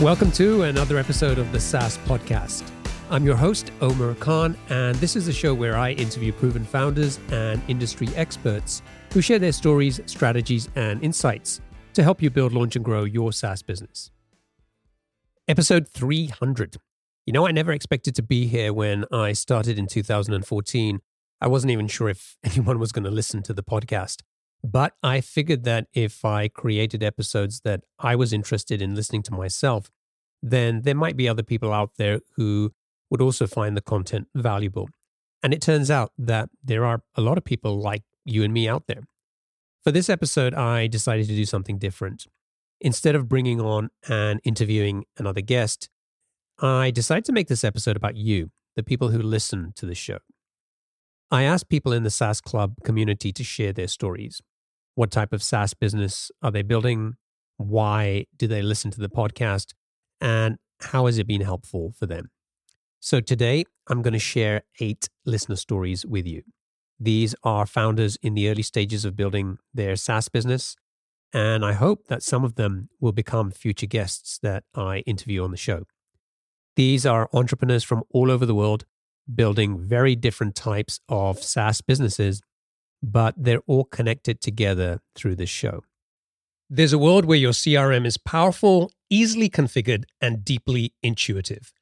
Welcome to another episode of the SaaS Podcast. I'm your host, Omar Khan, and this is a show where I interview proven founders and industry experts who share their stories, strategies, and insights to help you build, launch, and grow your SaaS business. Episode 300. You know, I never expected to be here when I started in 2014. I wasn't even sure if anyone was going to listen to the podcast. But I figured that if I created episodes that I was interested in listening to myself, then there might be other people out there who would also find the content valuable. And it turns out that there are a lot of people like you and me out there. For this episode, I decided to do something different. Instead of bringing on and interviewing another guest, I decided to make this episode about you, the people who listen to the show. I asked people in the SaaS Club community to share their stories. What type of SaaS business are they building? Why do they listen to the podcast? And how has it been helpful for them? So today, I'm going to share 8 listener stories with you. These are founders in the early stages of building their SaaS business, and I hope that some of them will become future guests that I interview on the show. These are entrepreneurs from all over the world, building very different types of SaaS businesses, but they're all connected together through this show. There's a world where your CRM is powerful, easily configured, and deeply intuitive.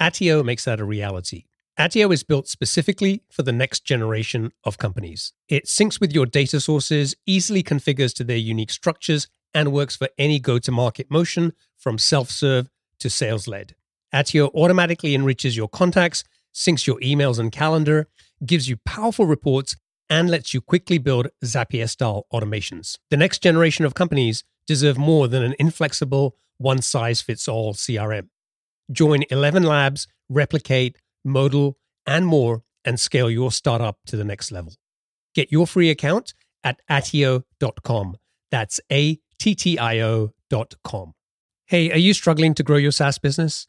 Attio makes that a reality. Attio is built specifically for the next generation of companies. It syncs with your data sources, easily configures to their unique structures, and works for any go-to-market motion from self-serve to sales-led. Attio automatically enriches your contacts, syncs your emails and calendar, gives you powerful reports, and lets you quickly build Zapier-style automations. The next generation of companies deserve more than an inflexible, one-size-fits-all CRM. Join 11 Labs, Replicate, Modal, and more, and scale your startup to the next level. Get your free account at attio.com. That's attio.com. Hey, are you struggling to grow your SaaS business?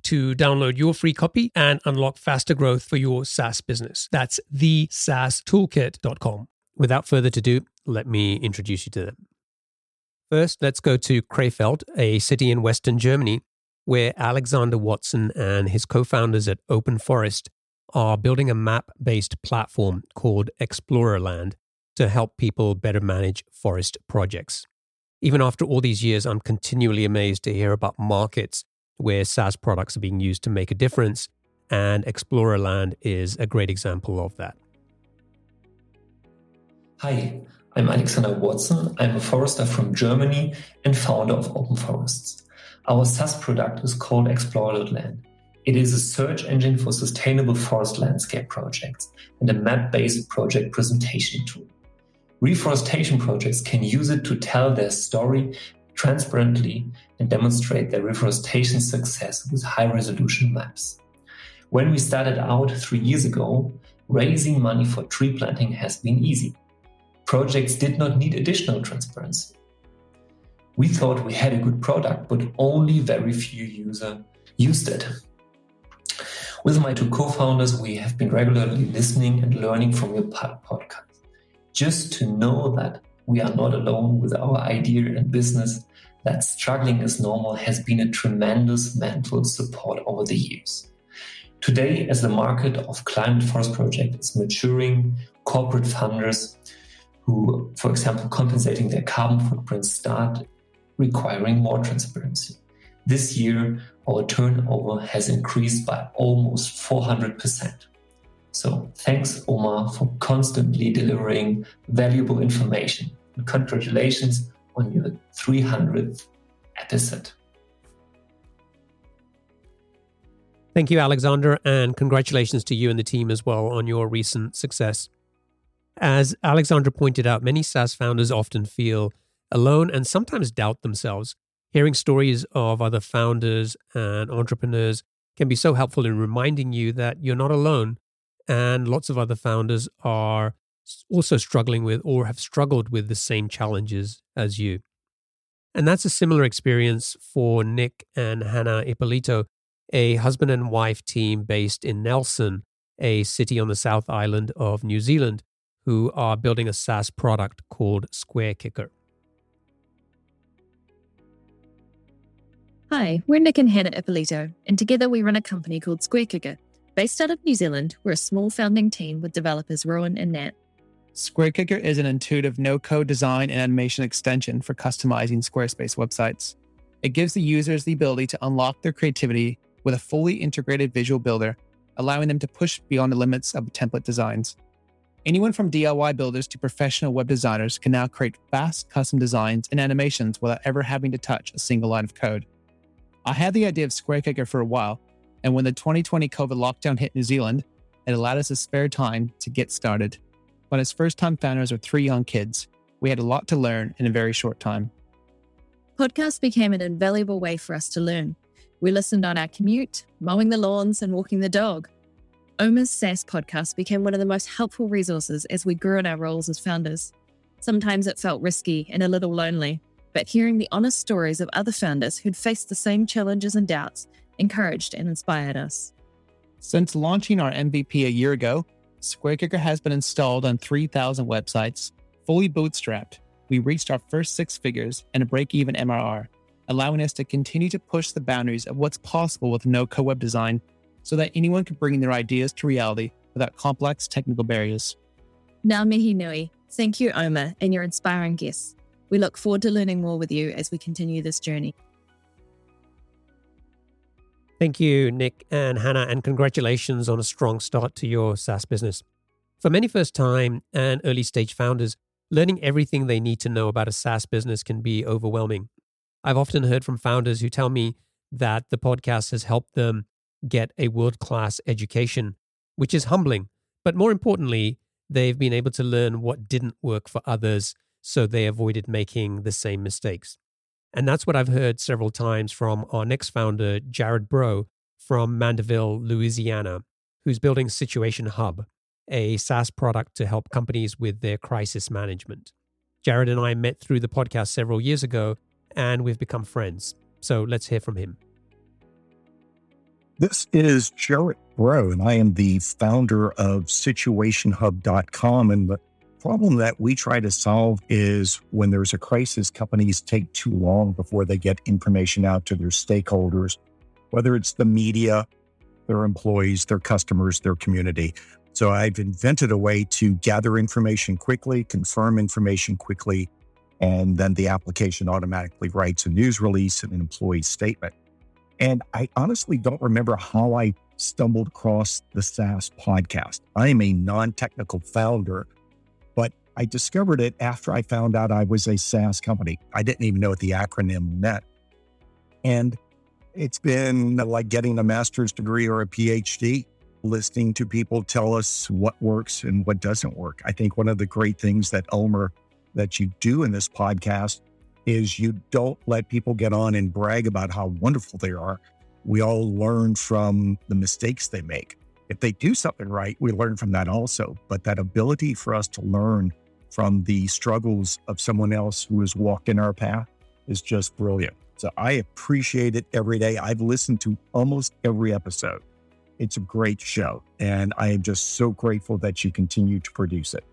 to download your free copy and unlock faster growth for your SaaS business. That's thesastoolkit.com. Without further ado, let me introduce you to them. First, let's go to Krefeld, a city in Western Germany, where Alexander Watson and his co-founders at Open Forest are building a map-based platform called ExplorerLand to help people better manage forest projects. Even after all these years, I'm continually amazed to hear about markets where SaaS products are being used to make a difference, and ExplorerLand is a great example of that. Hi, I'm Alexander Watson. I'm a forester from Germany and founder of Open Forests. Our SaaS product is called ExplorerLand. It is a search engine for sustainable forest landscape projects and a map-based project presentation tool. Reforestation projects can use it to tell their story transparently and demonstrate their reforestation success with high-resolution maps. When we started out 3 years ago, raising money for tree planting has been easy. Projects did not need additional transparency. We thought we had a good product, but only very few users used it. With my 2 co-founders, we have been regularly listening and learning from your podcast. Just to know that we are not alone with our idea and business, that struggling is normal, has been a tremendous mental support over the years. Today, as the market of climate forest project is maturing, corporate funders who, for example, compensating their carbon footprint, start requiring more transparency. This year, our turnover has increased by almost 400%. So thanks, Omar, for constantly delivering valuable information, and congratulations on your 300th episode. Thank you, Alexander, and congratulations to you and the team as well on your recent success. As Alexander pointed out, many SaaS founders often feel alone and sometimes doubt themselves Hearing stories of other founders and entrepreneurs can be so helpful in reminding you that you're not alone, and lots of other founders are also struggling with or have struggled with the same challenges as you. And that's a similar experience for Nick and Hannah Ippolito, a husband and wife team based in Nelson, a city on the South Island of New Zealand, who are building a SaaS product called Square Kicker. Hi, we're Nick and Hannah Ippolito, and together we run a company called Square Kicker. Based out of New Zealand, we're a small founding team with developers Rowan and Nat. Square Kicker is an intuitive no-code design and animation extension for customizing Squarespace websites. It gives the users the ability to unlock their creativity with a fully integrated visual builder, allowing them to push beyond the limits of template designs. Anyone from DIY builders to professional web designers can now create fast custom designs and animations without ever having to touch a single line of code. I had the idea of Square Kicker for a while, and when the 2020 COVID lockdown hit New Zealand, it allowed us a spare time to get started. But as first-time founders with 3 young kids, we had a lot to learn in a very short time. Podcasts became an invaluable way for us to learn. We listened on our commute, mowing the lawns and walking the dog. Omar's SaaS podcast became one of the most helpful resources as we grew in our roles as founders. Sometimes it felt risky and a little lonely, but hearing the honest stories of other founders who'd faced the same challenges and doubts encouraged and inspired us. Since launching our MVP a year ago, Square Kicker has been installed on 3,000 websites, fully bootstrapped. We reached our first 6 figures and a break-even MRR, allowing us to continue to push the boundaries of what's possible with no-code web design so that anyone can bring their ideas to reality without complex technical barriers. Ngā mihi nui. Thank you, Omar, and your inspiring guests. We look forward to learning more with you as we continue this journey. Thank you, Nick and Hannah, and congratulations on a strong start to your SaaS business. For many first-time and early-stage founders, learning everything they need to know about a SaaS business can be overwhelming. I've often heard from founders who tell me that the podcast has helped them get a world-class education, which is humbling. But more importantly, they've been able to learn what didn't work for others, so they avoided making the same mistakes. And that's what I've heard several times from our next founder, Jared Brough, from Mandeville, Louisiana, who's building SituationHub, a SaaS product to help companies with their crisis management. Jared and I met through the podcast several years ago, and we've become friends. So let's hear from him. This is Jared Brough, and I am the founder of SituationHub.com, and the problem that we try to solve is when there's a crisis, companies take too long before they get information out to their stakeholders, whether it's the media, their employees, their customers, their community. So I've invented a way to gather information quickly, confirm information quickly, and then the application automatically writes a news release and an employee statement. And I honestly don't remember how I stumbled across the SaaS podcast. I am a non-technical founder. I discovered it after I found out I was a SaaS company. I didn't even know what the acronym meant. And it's been like getting a master's degree or a PhD, listening to people tell us what works and what doesn't work. I think one of the great things that Elmer, that you do in this podcast is you don't let people get on and brag about how wonderful they are. We all learn from the mistakes they make. If they do something right, we learn from that also. But that ability for us to learn from the struggles of someone else who has walked in our path is just brilliant. So I appreciate it every day. I've listened to almost every episode. It's a great show, and I am just so grateful that you continue to produce it.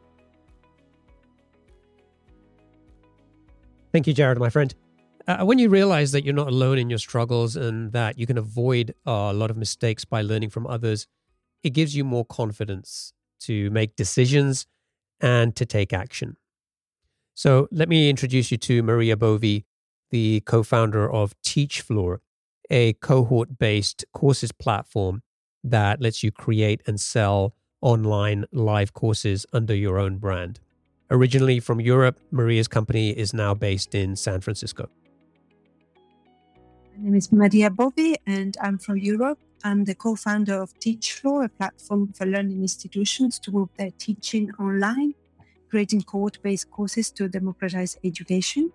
Thank you, Jared, my friend. When you realize that you're not alone in your struggles and that you can avoid a lot of mistakes by learning from others, it gives you more confidence to make decisions and to take action. So let me introduce you to Maria Bovi, the co-founder of TeachFlow, a cohort-based courses platform that lets you create and sell online live courses under your own brand. Originally from Europe, Maria's company is now based in San Francisco. My name is Maria Bovi, and I'm from Europe. I'm the co-founder of TeachFlow, a platform for learning institutions to move their teaching online, creating cohort-based courses to democratize education.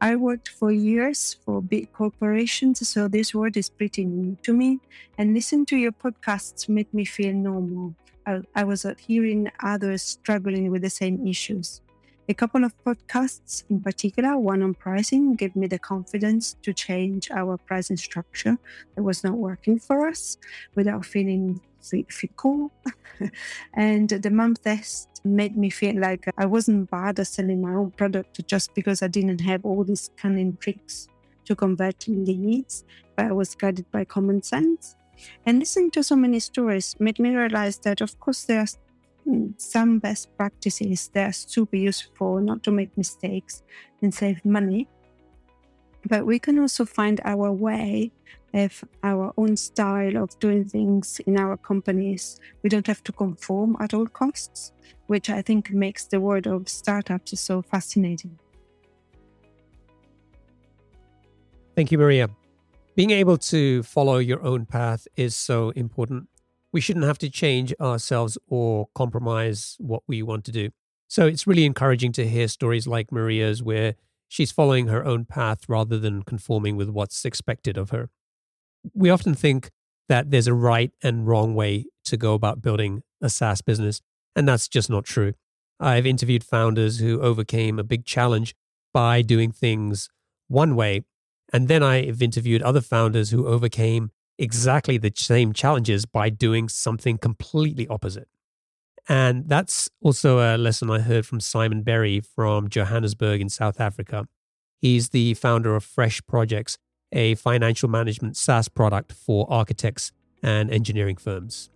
I worked for years for big corporations, so this world is pretty new to me. And listening to your podcasts made me feel normal. I was hearing others struggling with the same issues. A couple of podcasts in particular, one on pricing, gave me the confidence to change our pricing structure that was not working for us without feeling fickle. And the month test made me feel like I wasn't bad at selling my own product just because I didn't have all these cunning tricks to convert leads, but I was guided by common sense. And listening to so many stories made me realize that, of course, there are some best practices that are super useful not to make mistakes and save money. But we can also find our way of our own style of doing things in our companies. We don't have to conform at all costs, which I think makes the world of startups so fascinating. Thank you, Maria. Being able to follow your own path is so important. We shouldn't have to change ourselves or compromise what we want to do. So it's really encouraging to hear stories like Maria's, where she's following her own path rather than conforming with what's expected of her. We often think that there's a right and wrong way to go about building a SaaS business, and that's just not true. I've interviewed founders who overcame a big challenge by doing things one way, and then I've interviewed other founders who overcame exactly the same challenges by doing something completely opposite. And that's also a lesson I heard from Simon Berry from Johannesburg in South Africa. He's the founder of Fresh Projects, a financial management SaaS product for architects and engineering firms.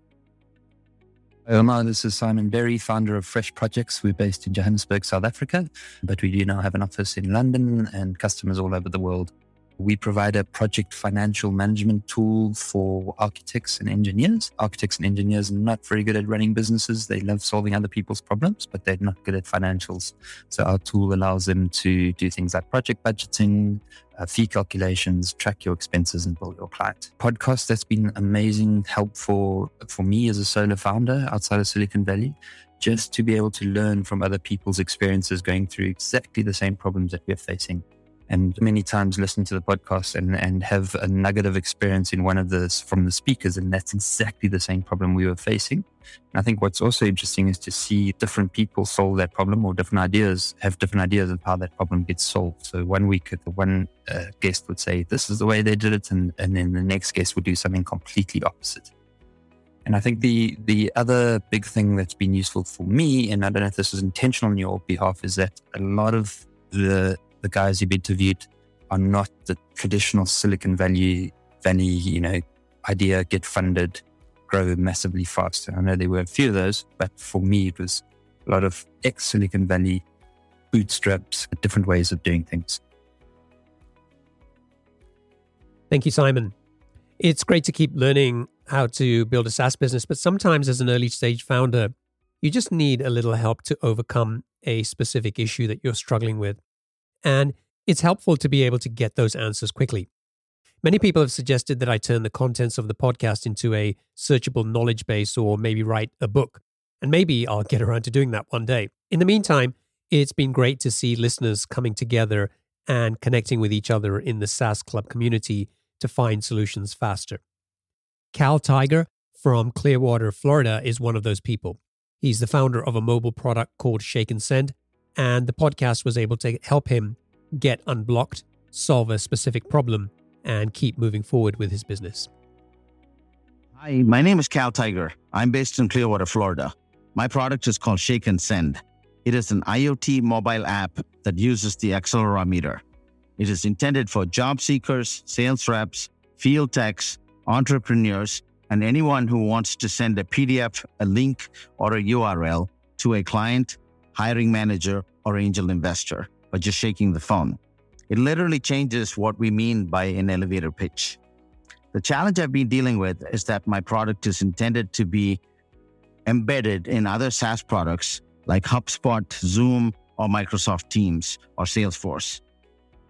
Hi Omar, this is Simon Berry, founder of Fresh Projects. We're based in Johannesburg, South Africa, but we do now have an office in London and customers all over the world. We provide a project financial management tool for architects and engineers. Architects and engineers are not very good at running businesses. They love solving other people's problems, but they're not good at financials. So our tool allows them to do things like project budgeting, fee calculations, track your expenses and bill your client. Podcast, that's been amazing help for me as a solo founder outside of Silicon Valley, just to be able to learn from other people's experiences going through exactly the same problems that we're facing. And many times listen to the podcast and have a nugget of experience in one of those from the speakers. And that's exactly the same problem we were facing. And I think what's also interesting is to see different people solve that problem, or different ideas, have different ideas of how that problem gets solved. So one week, one guest would say, this is the way they did it. And then the next guest would do something completely opposite. And I think the other big thing that's been useful for me, and I don't know if this was intentional on your behalf, is that a lot of the guys you've interviewed are not the traditional Silicon Valley, idea, get funded, grow massively fast. And I know there were a few of those, but for me, it was a lot of ex-Silicon Valley bootstraps, different ways of doing things. Thank you, Simon. It's great to keep learning how to build a SaaS business, but sometimes as an early stage founder, you just need a little help to overcome a specific issue that you're struggling with. And it's helpful to be able to get those answers quickly. Many people have suggested that I turn the contents of the podcast into a searchable knowledge base, or maybe write a book. And maybe I'll get around to doing that one day. In the meantime, it's been great to see listeners coming together and connecting with each other in the SaaS Club community to find solutions faster. Cal Tiger from Clearwater, Florida is one of those people. He's the founder of a mobile product called Shake and Send, and the podcast was able to help him get unblocked, solve a specific problem, and keep moving forward with his business. Hi, my name is Cal Tiger. I'm based in Clearwater, Florida. My product is called Shake and Send. It is an IoT mobile app that uses the accelerometer. It is intended for job seekers, sales reps, field techs, entrepreneurs, and anyone who wants to send a PDF, a link, or a URL to a client, hiring manager, or angel investor by just shaking the phone. It literally changes what we mean by an elevator pitch. The challenge I've been dealing with is that my product is intended to be embedded in other SaaS products like HubSpot, Zoom, or Microsoft Teams, or Salesforce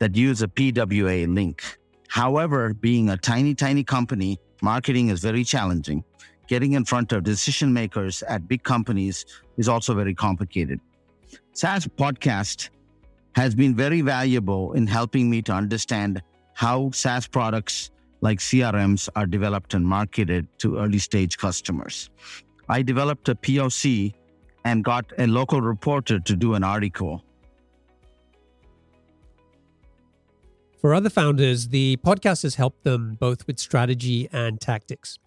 that use a PWA link. However, being a tiny, tiny company, marketing is very challenging. Getting in front of decision makers at big companies is also very complicated. SaaS podcast has been very valuable in helping me to understand how SaaS products like CRMs are developed and marketed to early stage customers. I developed a POC and got a local reporter to do an article. For other founders, the podcast has helped them both with strategy and tactics.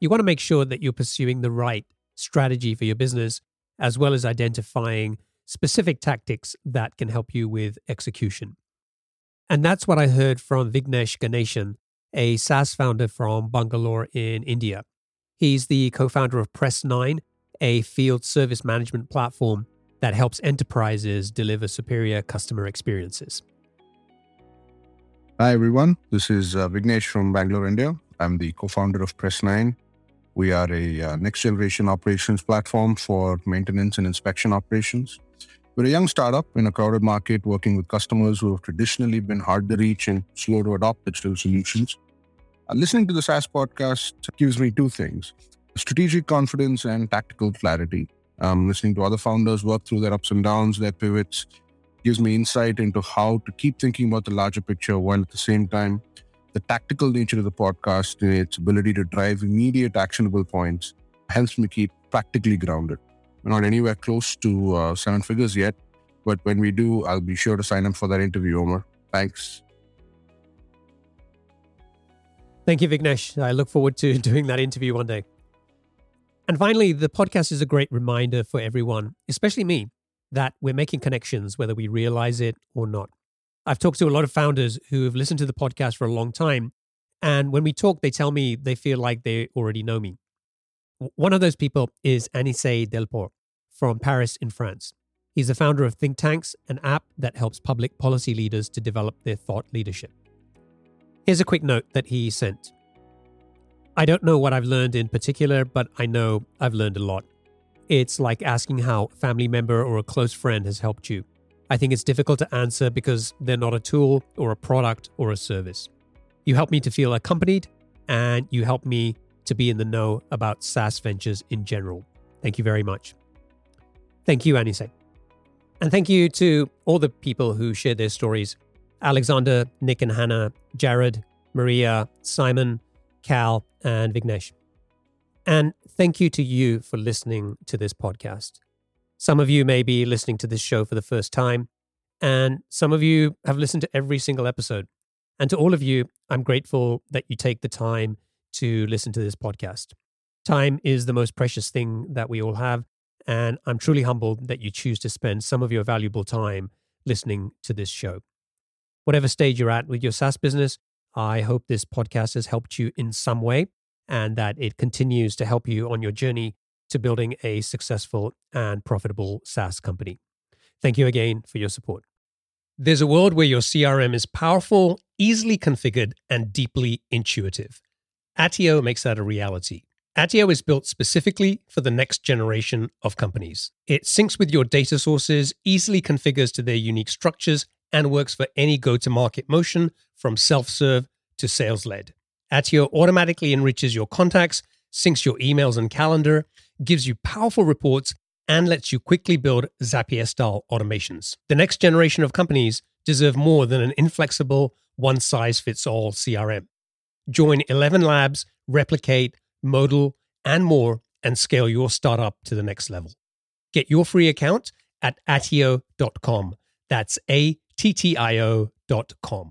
You want to make sure that you're pursuing the right strategy for your business, as well as identifying specific tactics that can help you with execution. And that's what I heard from Vignesh Ganeshan, a SaaS founder from Bangalore in India. He's the co-founder of Press9, a field service management platform that helps enterprises deliver superior customer experiences. Hi, everyone. This is Vignesh from Bangalore, India. I'm the co-founder of Press9. We are a next-generation operations platform for maintenance and inspection operations. We're a young startup in a crowded market working with customers who have traditionally been hard to reach and slow to adopt digital solutions. Listening to the SaaS podcast gives me two things: strategic confidence and tactical clarity. Listening to other founders work through their ups and downs, their pivots, gives me insight into how to keep thinking about the larger picture, while at the same time, the tactical nature of the podcast and its ability to drive immediate actionable points helps me keep practically grounded. We're not anywhere close to 7 figures yet, but when we do, I'll be sure to sign up for that interview, Omar. Thanks. Thank you, Vignesh. I look forward to doing that interview one day. And finally, the podcast is a great reminder for everyone, especially me, that we're making connections, whether we realize it or not. I've talked to a lot of founders who have listened to the podcast for a long time, and when we talk, they tell me they feel like they already know me. One of those people is Anise Delport from Paris in France. He's the founder of Think Tanks, an app that helps public policy leaders to develop their thought leadership. Here's a quick note that he sent. I don't know what I've learned in particular, but I know I've learned a lot. It's like asking how a family member or a close friend has helped you. I think it's difficult to answer because they're not a tool or a product or a service. You helped me to feel accompanied, and you helped me to be in the know about SaaS ventures in general. Thank you very much. Thank you, Anise. And thank you to all the people who shared their stories: Alexander, Nick and Hannah, Jared, Maria, Simon, Cal, and Vignesh. And thank you to you for listening to this podcast. Some of you may be listening to this show for the first time, and some of you have listened to every single episode. And to all of you, I'm grateful that you take the time to listen to this podcast. Time is the most precious thing that we all have, and I'm truly humbled that you choose to spend some of your valuable time listening to this show. Whatever stage you're at with your SaaS business, I hope this podcast has helped you in some way, and that it continues to help you on your journey to building a successful and profitable SaaS company. Thank you again for your support. There's a world where your CRM is powerful, easily configured, and deeply intuitive. Attio makes that a reality. Attio is built specifically for the next generation of companies. It syncs with your data sources, easily configures to their unique structures, and works for any go-to-market motion from self-serve to sales-led. Attio automatically enriches your contacts, syncs your emails and calendar, gives you powerful reports, and lets you quickly build Zapier-style automations. The next generation of companies deserve more than an inflexible, one-size-fits-all CRM. Join 11 Labs, Replicate, Modal, and more, and scale your startup to the next level. Get your free account at attio.com. That's attio.com.